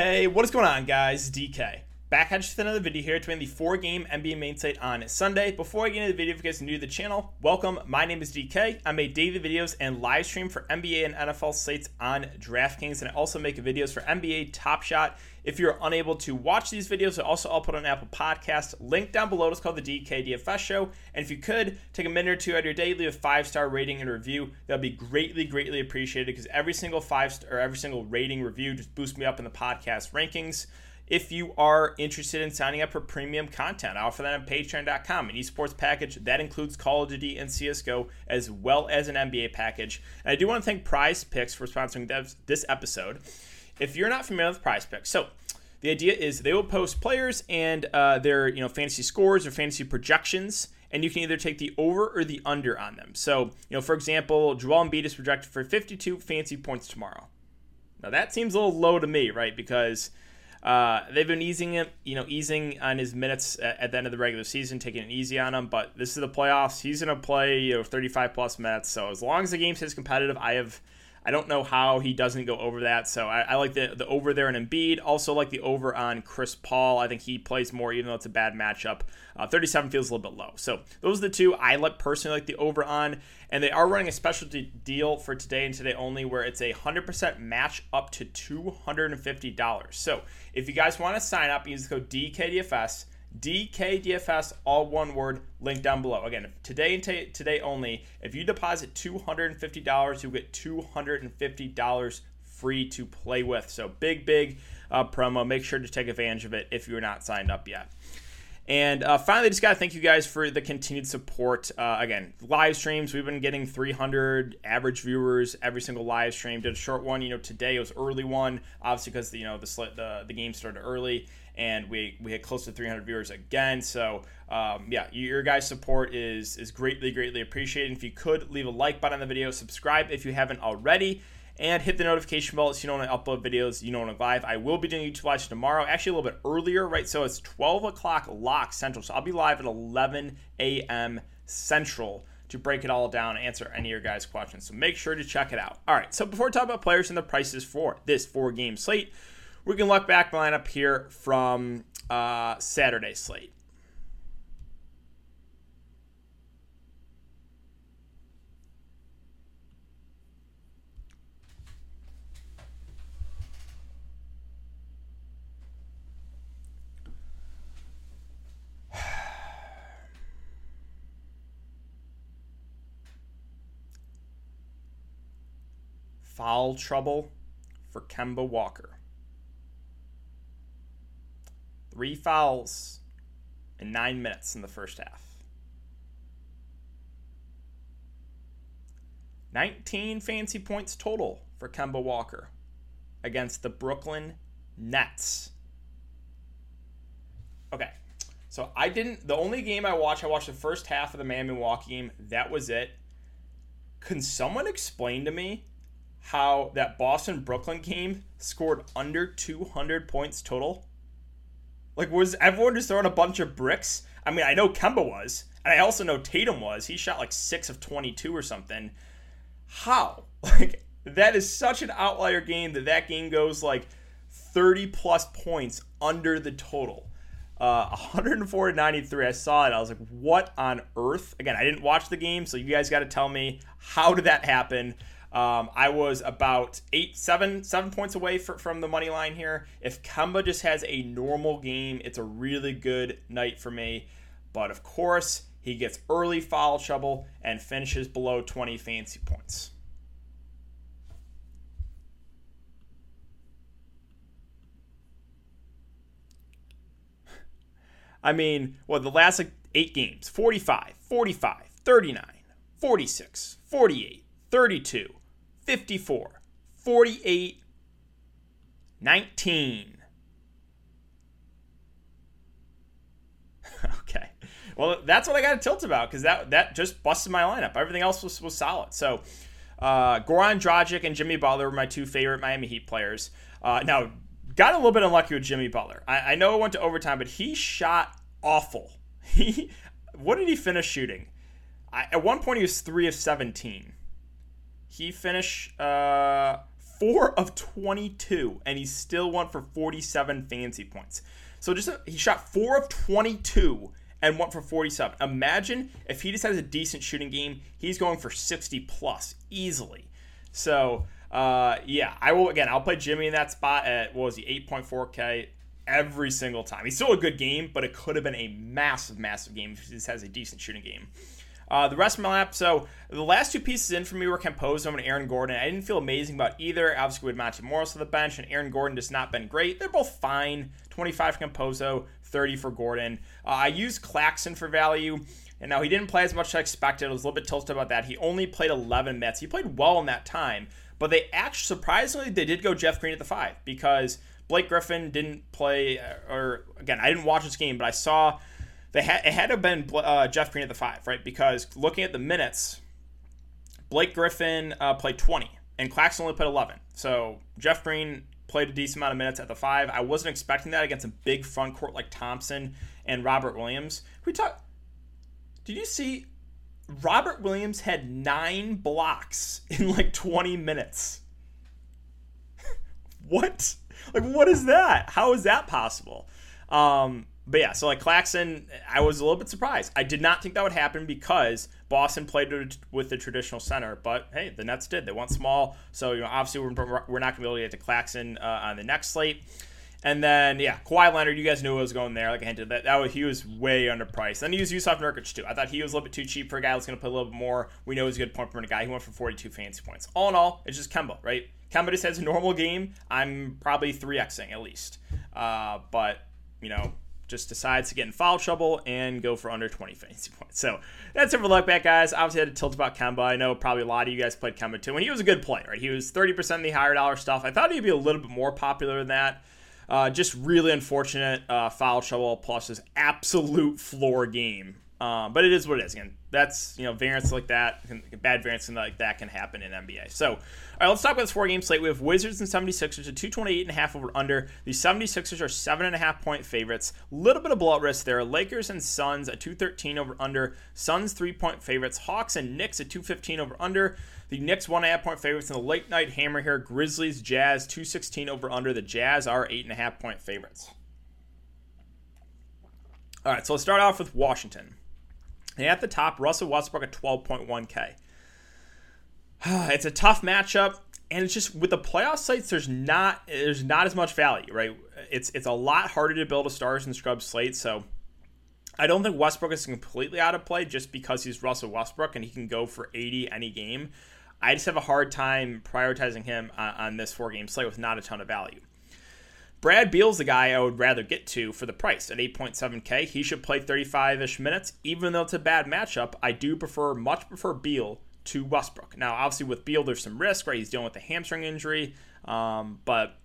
Hey, what is going on, guys? DK. Back at just another video here between the 4-game NBA main slate on Sunday. Before I get into the video, if you guys are new to the channel, welcome. My name is DK. I make daily videos and live stream for NBA and NFL slates on DraftKings, and I also make videos for NBA Top Shot. If you're unable to watch these videos, they're also all put on Apple Podcasts. Link down below. It's called the DK DFS Show. And if you could, take a minute or two out of your day, leave a 5-star rating and review. That would be greatly, greatly appreciated because every single 5-star or every single rating review just boosts me up in the podcast rankings. If you are interested in signing up for premium content, I offer that on patreon.com, an esports package that includes Call of Duty and CSGO, as well as an NBA package. And I do want to thank Prize Picks for sponsoring this episode. If you're not familiar with Prize Picks, so the idea is they will post players and their fantasy scores or fantasy projections, and you can either take the over or the under on them. So, for example, Joel Embiid is projected for 52 fantasy points tomorrow. Now that seems a little low to me, right? Because they've been easing on his minutes at the end of the regular season, taking it easy on him. But this is the playoffs; he's going to play 35 plus minutes. So as long as the game stays competitive, I don't know how he doesn't go over that. So I like the over there on Embiid. Also like the over on Chris Paul. I think he plays more, even though it's a bad matchup. 37 feels a little bit low. So those are the two I personally like the over on. And they are running a special deal for today and today only, where it's a 100% match up to $250. So if you guys want to sign up, use the code DKDFS. DKDFS, all one word, link down below. Again, today and today only, if you deposit $250, you get $250 free to play with. So big promo. Make sure to take advantage of it if you're not signed up yet. And finally, just got to thank you guys for the continued support. Again, live streams, we've been getting 300 average viewers every single live stream. Did a short one, today. It was early one, obviously, because the game started early. And we had close to 300 viewers again. So, your guys' support is greatly, greatly appreciated. If you could, leave a like button on the video. Subscribe if you haven't already. And hit the notification bell so you know when I upload videos, you know when I'm live. I will be doing YouTube Live tomorrow, actually a little bit earlier, right? So it's 12 o'clock lock central. So I'll be live at 11 a.m. central to break it all down and answer any of your guys' questions. So make sure to check it out. All right, so before we talk about players and the prices for this 4-game slate, we can look back the lineup here from Saturday's slate. Foul trouble for Kemba Walker. 3 fouls in 9 minutes in the first half. 19 fantasy points total for Kemba Walker against the Brooklyn Nets. Okay, so the only game I watched the first half of the Miami-Milwaukee game. That was it. Can someone explain to me how that Boston-Brooklyn game scored under 200 points total? Like, was everyone just throwing a bunch of bricks? I mean, I know Kemba was, and I also know Tatum was. He shot like 6 of 22 or something. How? Like, that is such an outlier game that game goes like 30-plus points under the total. 104-93, I saw it. I was like, what on earth? Again, I didn't watch the game, so you guys got to tell me, how did that happen? I was about 7 points away from the money line here. If Kemba just has a normal game, it's a really good night for me. But of course, he gets early foul trouble and finishes below 20 fantasy points. I mean, the last 8 games, 45, 45, 39, 46, 48, 32, 54, 48, 19. Okay. Well, that's what I got to tilt about, because that just busted my lineup. Everything else was solid. So Goran Dragic and Jimmy Butler were my 2 favorite Miami Heat players. Now, got a little bit unlucky with Jimmy Butler. I know it went to overtime, but he shot awful. What did he finish shooting? At one point, he was 3 of 17. He finished 4 of 22, and he still went for 47 fantasy points. So he shot 4 of 22 and went for 47. Imagine if he just has a decent shooting game, he's going for 60-plus easily. So, I'll play Jimmy in that spot at, 8.4K every single time. He's still a good game, but it could have been a massive, massive game if he just has a decent shooting game. The rest of my lap, so the last two pieces in for me were Camposo and Aaron Gordon. I didn't feel amazing about either. Obviously, we had Monty Morris on the bench, and Aaron Gordon has not been great. They're both fine. 25 for Camposo, 30 for Gordon. I used Claxton for value, and now he didn't play as much as I expected. I was a little bit tilted about that. He only played 11 minutes. He played well in that time, but they actually, surprisingly, they did go Jeff Green at the 5 because Blake Griffin didn't play, or again, I didn't watch this game, but I saw... It had to have been Jeff Green at the 5, right? Because looking at the minutes, Blake Griffin played 20, and Claxton only played 11. So Jeff Green played a decent amount of minutes at the 5. I wasn't expecting that against a big front court like Thompson and Robert Williams. Did you see Robert Williams had 9 blocks in like 20 minutes? What? Like, what is that? How is that possible? But yeah, so like Claxton, I was a little bit surprised. I did not think that would happen because Boston played with the traditional center, but hey, the Nets did. They went small, so obviously we're not going to be able to get to Claxton on the next slate. And then Kawhi Leonard, you guys knew it was going there. Like I hinted, he was way underpriced. Then he used Yusuf Nurkic too. I thought he was a little bit too cheap for a guy that's going to play a little bit more. We know he's a good point per minute guy. He went for 42 fantasy points. All in all, it's just Kemba, right? Kemba just has a normal game. I'm probably 3xing at least, just decides to get in foul trouble and go for under 20 fantasy points. So that's it for Luck Back, guys. Obviously, I had to tilt about Kemba. I know probably a lot of you guys played Kemba too, and he was a good play, right? He was 30% in the higher dollar stuff. I thought he'd be a little bit more popular than that. Just really unfortunate foul trouble plus his absolute floor game. But it is what it is. Again, that's, variance like that, bad variance like that can happen in NBA. So, all right, let's talk about this 4-game slate. We have Wizards and 76ers at 228.5 over under. The 76ers are 7.5 point favorites. A little bit of blowout risk there. Lakers and Suns at 213 over under. Suns 3-point favorites. Hawks and Knicks at 215 over under. The Knicks 1.5 point favorites. And the late night hammer here, Grizzlies, Jazz 216 over under. The Jazz are 8.5 point favorites. All right, so let's start off with Washington. And at the top, Russell Westbrook at 12.1K. It's a tough matchup, and it's just with the playoff slates, there's not as much value, right? It's a lot harder to build a stars and scrubs slate, so I don't think Westbrook is completely out of play just because he's Russell Westbrook and he can go for 80 any game. I just have a hard time prioritizing him on this 4-game slate with not a ton of value. Brad Beal's the guy I would rather get to for the price at 8.7K. He should play 35-ish minutes. Even though it's a bad matchup, I do much prefer Beal to Westbrook. Now, obviously with Beal, there's some risk, right? He's dealing with a hamstring injury. But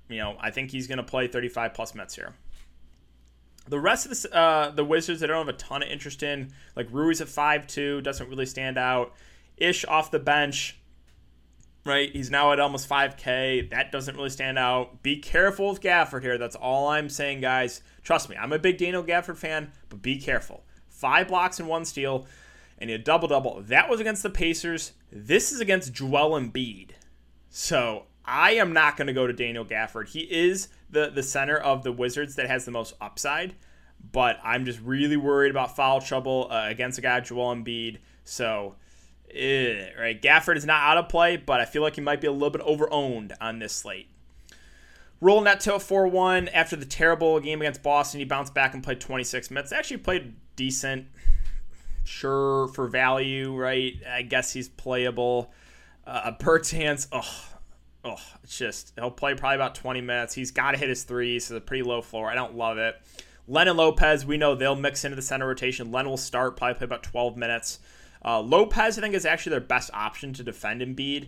I think he's going to play 35-plus minutes here. The rest of the Wizards, I don't have a ton of interest in. Like Rui's at 5.2, doesn't really stand out. Ish off the bench. Right, he's now at almost 5K. That doesn't really stand out. Be careful with Gafford here. That's all I'm saying, guys. Trust me, I'm a big Daniel Gafford fan, but be careful. 5 blocks and 1 steal, and a double-double. That was against the Pacers. This is against Joel Embiid. So I am not going to go to Daniel Gafford. He is the center of the Wizards that has the most upside, but I'm just really worried about foul trouble against a guy, Joel Embiid. So... right, Gafford is not out of play, but I feel like he might be a little bit over-owned on this slate. Rolling that to a 4-1 after the terrible game against Boston, he bounced back and played 26 minutes. Actually played decent, sure, for value, right? I guess he's playable. Bertans, it's just, he'll play probably about 20 minutes. He's got to hit his threes, so it's a pretty low floor. I don't love it. Len and Lopez, we know they'll mix into the center rotation. Len will start, probably play about 12 minutes. Lopez, I think, is actually their best option to defend Embiid.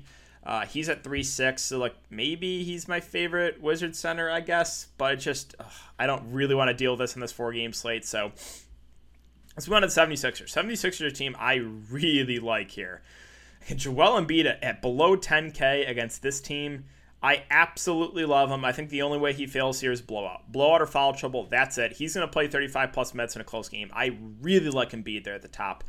He's at 3.6, so like maybe he's my favorite Wizard center, I guess. But I don't really want to deal with this in this 4-game slate. So let's move on to the 76ers. 76ers are a team I really like here. Joel Embiid at below 10K against this team. I absolutely love him. I think the only way he fails here is blowout. Blowout or foul trouble, that's it. He's going to play 35-plus minutes in a close game. I really like Embiid there at the top.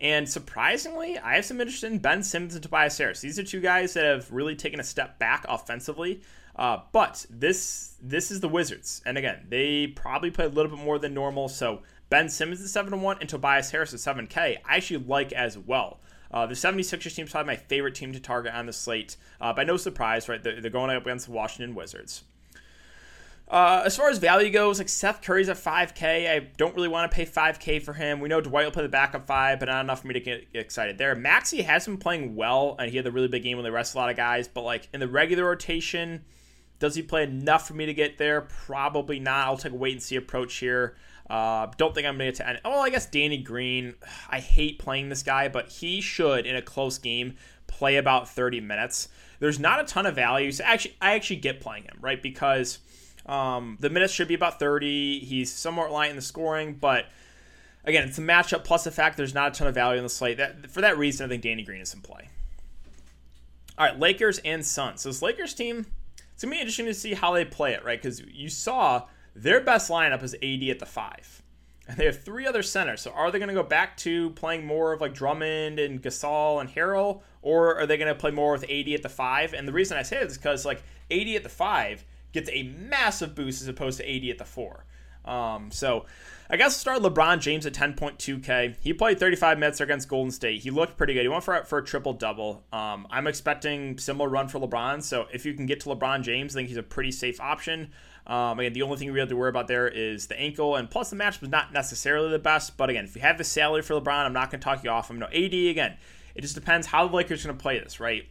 And surprisingly, I have some interest in Ben Simmons and Tobias Harris. These are two guys that have really taken a step back offensively. But this is the Wizards. And again, they probably play a little bit more than normal. So Ben Simmons is 7-1 and Tobias Harris is 7K. I actually like as well. The 76ers team is probably my favorite team to target on the slate. By no surprise, right? They're going up against the Washington Wizards. As far as value goes, like Seth Curry's at 5K. I don't really want to pay 5K for him. We know Dwight will play the backup 5, but not enough for me to get excited there. Maxey has been playing well, and he had the really big game when they rest a lot of guys. But like in the regular rotation, does he play enough for me to get there? Probably not. I'll take a wait and see approach here. Don't think I'm going to get to end. Oh, I guess Danny Green. I hate playing this guy, but he should, in a close game, play about 30 minutes. There's not a ton of value. So I actually get playing him, right? Because the minutes should be about 30. He's somewhat reliant in the scoring, but again, it's a matchup plus the fact there's not a ton of value on the slate. For that reason, I think Danny Green is in play. All right, Lakers and Suns. So this Lakers team, it's going to be interesting to see how they play it, right? Because you saw their best lineup is AD at the 5. And they have three other centers. So are they going to go back to playing more of like Drummond and Gasol and Harrell? Or are they going to play more with AD at the 5? And the reason I say this is because like AD at the 5 gets a massive boost as opposed to AD at the 4. So I guess start LeBron James at 10.2K. He played 35 minutes against Golden State. He looked pretty good. He went for a triple-double. I'm expecting similar run for LeBron. So if you can get to LeBron James, I think he's a pretty safe option. Again, the only thing we have to worry about there is the ankle. And plus the match was not necessarily the best. But again, if you have the salary for LeBron, I'm not going to talk you off him. No, AD, again, it just depends how the Lakers are going to play this, right?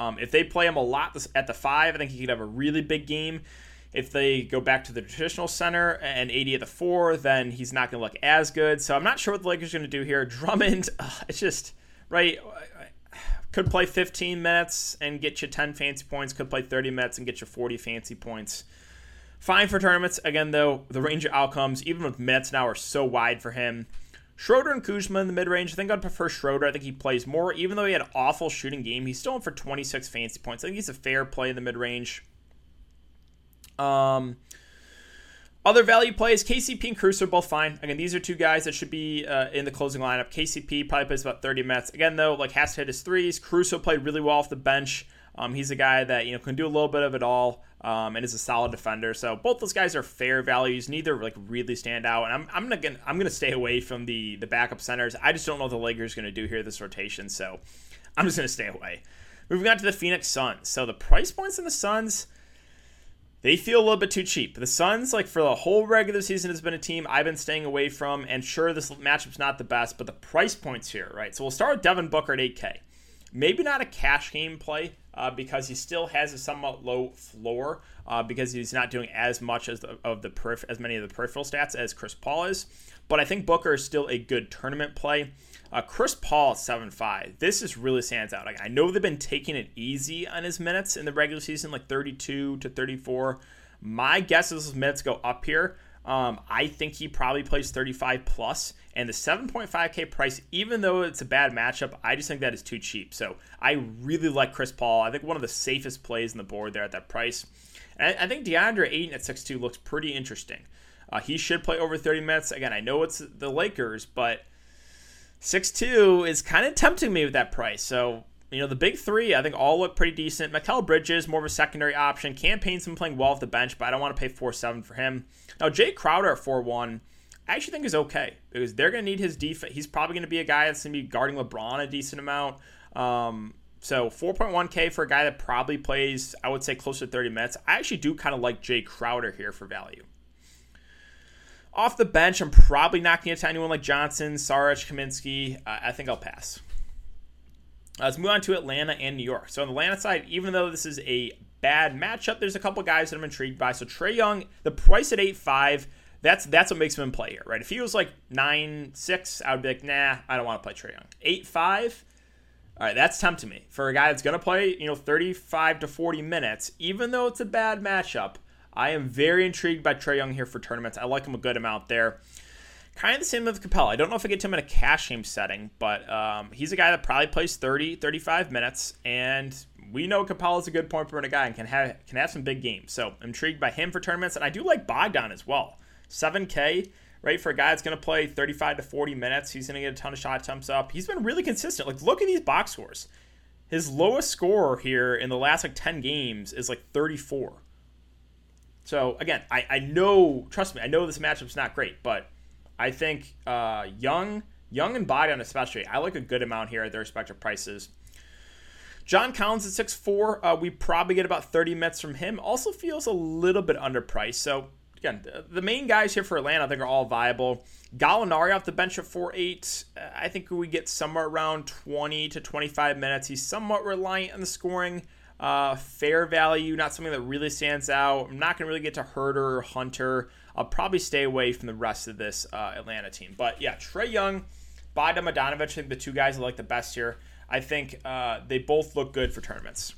If they play him a lot at the 5, I think he could have a really big game. If they go back to the traditional center and AD at the 4, then he's not going to look as good. So I'm not sure what the Lakers are going to do here. Drummond, it's just, right, could play 15 minutes and get you 10 fancy points. Could play 30 minutes and get you 40 fancy points. Fine for tournaments. Again, though, the range of outcomes, even with minutes now, are so wide for him. Schroeder and Kuzma in the mid-range. I think I'd prefer Schroeder. I think he plays more. Even though he had an awful shooting game, he's still in for 26 fancy points. I think he's a fair play in the mid-range. Other value plays, KCP and Crusoe are both fine. Again, these are two guys that should be in the closing lineup. KCP probably plays about 30 minutes. Again, though, like has to hit his threes. Crusoe played really well off the bench. He's a guy that can do a little bit of it all and is a solid defender. So both those guys are fair values. Neither like really stand out. And I'm gonna stay away from the backup centers. I just don't know what the Lakers gonna do here this rotation. So I'm just gonna stay away. Moving on to the Phoenix Suns. So the price points in the Suns, they feel a little bit too cheap. The Suns, like for the whole regular season, has been a team I've been staying away from. And sure, this matchup's not the best, but the price points here, right? So we'll start with Devin Booker at 8K. Maybe not a cash game play because he still has a somewhat low floor because he's not doing as much as many of the peripheral stats as Chris Paul is. But I think Booker is still a good tournament play. Chris Paul at 7.5. This just really stands out. Like, I know they've been taking it easy on his minutes in the regular season, like 32 to 34. My guess is his minutes go up here. I think he probably plays 35 plus. And the 7.5K price, even though it's a bad matchup, I just think that is too cheap. So I really like Chris Paul. I think one of the safest plays on the board there at that price. And I think DeAndre Ayton at 6.2 looks pretty interesting. He should play over 30 minutes. Again, I know it's the Lakers, but 6.2 is kind of tempting me with that price. So, the big three, I think all look pretty decent. Mikal Bridges, more of a secondary option. Campaigns been playing well off the bench, but I don't want to pay 4.7 for him. Now, Jay Crowder at 4.1, I actually think is okay because they're going to need his defense. He's probably going to be a guy that's going to be guarding LeBron a decent amount. So 4.1K for a guy that probably plays, I would say, close to 30 minutes. I actually do kind of like Jay Crowder here for value. Off the bench, I'm probably not going to get to anyone like Johnson, Saric, Kaminsky. I think I'll pass. Let's move on to Atlanta and New York. So on the Atlanta side, even though this is a bad matchup, there's a couple guys that I'm intrigued by. So Trae Young, the price at 8.5, that's what makes him in play here, right? If he was like 9.6, I would be like, nah, I don't want to play Trae Young. 8.5, all right, that's tempting me. For a guy that's going to play, 35 to 40 minutes, even though it's a bad matchup, I am very intrigued by Trae Young here for tournaments. I like him a good amount there. Kind of the same with Capella. I don't know if I get to him in a cash game setting, but he's a guy that probably plays 30, 35 minutes, and we know Capella's a good point per minute guy and can have some big games. So I'm intrigued by him for tournaments, and I do like Bogdan as well. 7K, right? For a guy that's going to play 35 to 40 minutes, he's going to get a ton of shot attempts up. He's been really consistent. Like, look at these box scores. His lowest score here in the last, 10 games is, 34. So, again, I know, trust me, I know this matchup's not great, but I think Young and Bogdan especially, I like a good amount here at their respective prices. John Collins at 6'4", we probably get about 30 minutes from him. Also feels a little bit underpriced. So, again, the main guys here for Atlanta, I think, are all viable. Gallinari off the bench at 4'8". I think we get somewhere around 20 to 25 minutes. He's somewhat reliant on the scoring. Fair value, not something that really stands out. I'm not going to really get to Herder or Hunter. I'll probably stay away from the rest of this Atlanta team. But, yeah, Trae Young, Bogdan Bogdanović, I think the two guys I like the best here. I think they both look good for tournaments.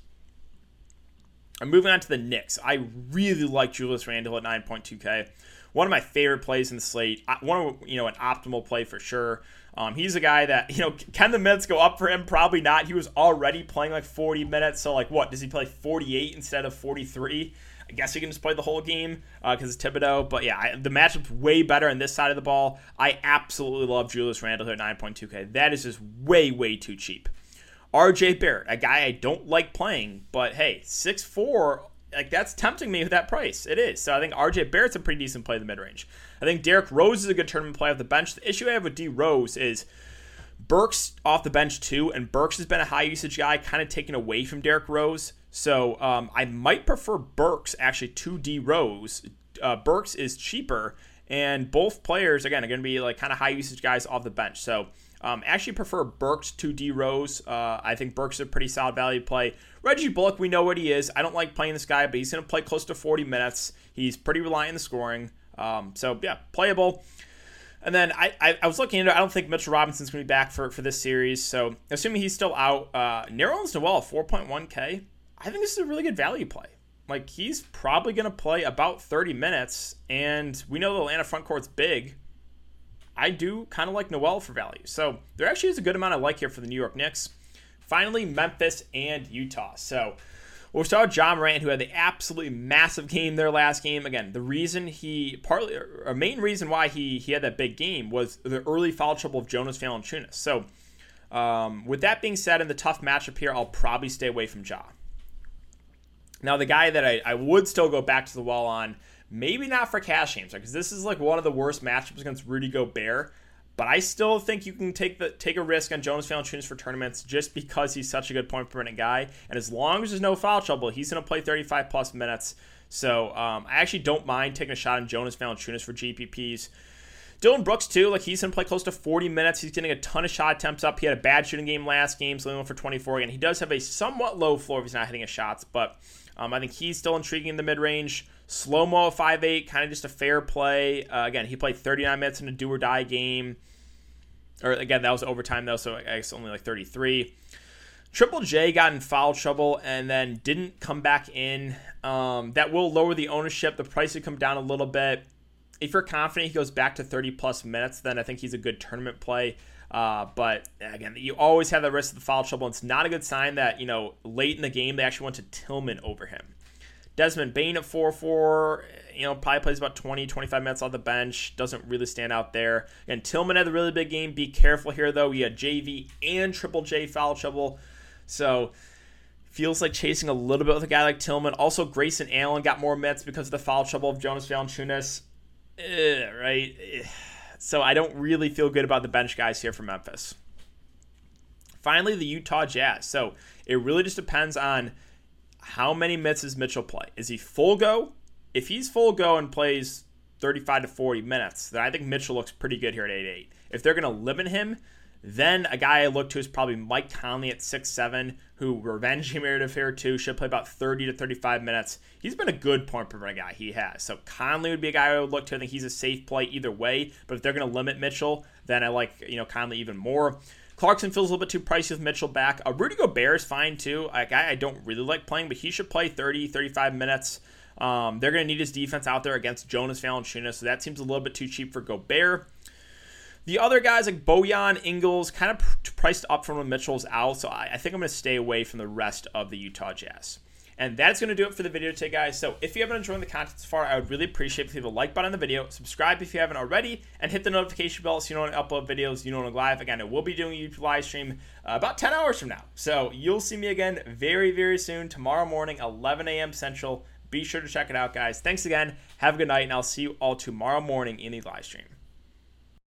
I'm moving on to the Knicks. I really like Julius Randle at 9.2K. One of my favorite plays in the slate. An optimal play for sure. He's a guy that, can the minutes go up for him? Probably not. He was already playing 40 minutes. So what? Does he play 48 instead of 43? I guess he can just play the whole game because it's Thibodeau. But yeah, the matchup's way better on this side of the ball. I absolutely love Julius Randle here at 9.2K. That is just way, way too cheap. RJ Barrett, a guy I don't like playing, but hey, 6'4", that's tempting me with that price. It is. So I think RJ Barrett's a pretty decent play in the mid-range. I think Derrick Rose is a good tournament play off the bench. The issue I have with D. Rose is Burks off the bench too, and Burks has been a high-usage guy, kind of taken away from Derrick Rose. So I might prefer Burks actually to D. Rose. Burks is cheaper, and both players, again, are going to be kind of high-usage guys off the bench. So actually prefer Burks to D. Rose. I think Burks is a pretty solid value play. Reggie Bullock, we know what he is. I don't like playing this guy, but he's going to play close to 40 minutes. He's pretty reliant on the scoring. So, yeah, playable. And then I was looking into it. I don't think Mitchell Robinson's going to be back for this series. So, assuming he's still out, Nerlens Noel, 4.1K. I think this is a really good value play. He's probably going to play about 30 minutes, and we know the Atlanta front court's big. I do kind of like Noel for value. So there actually is a good amount I like here for the New York Knicks. Finally, Memphis and Utah. So we'll start with Ja Morant, who had the absolutely massive game their last game. Again, the reason main reason why he had that big game was the early foul trouble of Jonas Valanciunas. So with that being said, in the tough matchup here, I'll probably stay away from Ja. Now, the guy that I would still go back to the well on, maybe not for cash games, because this is one of the worst matchups against Rudy Gobert, but I still think you can take a risk on Jonas Valanciunas for tournaments just because he's such a good point per minute guy, and as long as there's no foul trouble, he's going to play 35 plus minutes. So I actually don't mind taking a shot on Jonas Valanciunas for GPPs. Dylan Brooks, too, he's going to play close to 40 minutes. He's getting a ton of shot attempts up. He had a bad shooting game last game, so he went for 24 again. He does have a somewhat low floor if he's not hitting his shots, but I think he's still intriguing in the mid-range. Slow-mo at 5'8", kind of just a fair play. Again, he played 39 minutes in a do-or-die game. Or, again, that was overtime, though, so I guess only 33. Triple J got in foul trouble and then didn't come back in. That will lower the ownership. The price would come down a little bit. If you're confident he goes back to 30-plus minutes, then I think he's a good tournament play. But, again, you always have the risk of the foul trouble. It's not a good sign that, late in the game they actually went to Tillman over him. Desmond Bane at 4-4, probably plays about 20, 25 minutes off the bench. Doesn't really stand out there. Again, Tillman had a really big game. Be careful here, though. He had JV and Triple J foul trouble. So, feels like chasing a little bit with a guy like Tillman. Also, Grayson Allen got more minutes because of the foul trouble of Jonas Valanciunas. Right? So I don't really feel good about the bench guys here for Memphis. Finally, the Utah Jazz. So it really just depends on how many minutes does Mitchell play. Is he full go? If he's full go and plays 35 to 40 minutes, then I think Mitchell looks pretty good here at 8-8. If they're going to limit him, then a guy I look to is probably Mike Conley at 6-7, who revenge him here too, should play about 30 to 35 minutes. He's been a good point per minute guy, he has. So Conley would be a guy I would look to. I think he's a safe play either way, but if they're going to limit Mitchell, then I like Conley even more. Clarkson feels a little bit too pricey with Mitchell back. Rudy Gobert is fine too, a guy I don't really like playing, but he should play 30, 35 minutes. They're going to need his defense out there against Jonas Valanciunas, so that seems a little bit too cheap for Gobert. The other guys like Bojan, Ingles, kind of priced up from when Mitchell's out, so I think I'm going to stay away from the rest of the Utah Jazz. And that's going to do it for the video today, guys. So if you haven't enjoyed the content so far, I would really appreciate if you hit the like button on the video, subscribe if you haven't already, and hit the notification bell so you know when I upload videos, you know when I'm live. Again, I will be doing a YouTube live stream about 10 hours from now. So you'll see me again very, very soon, tomorrow morning, 11 a.m. Central. Be sure to check it out, guys. Thanks again. Have a good night, and I'll see you all tomorrow morning in the live stream.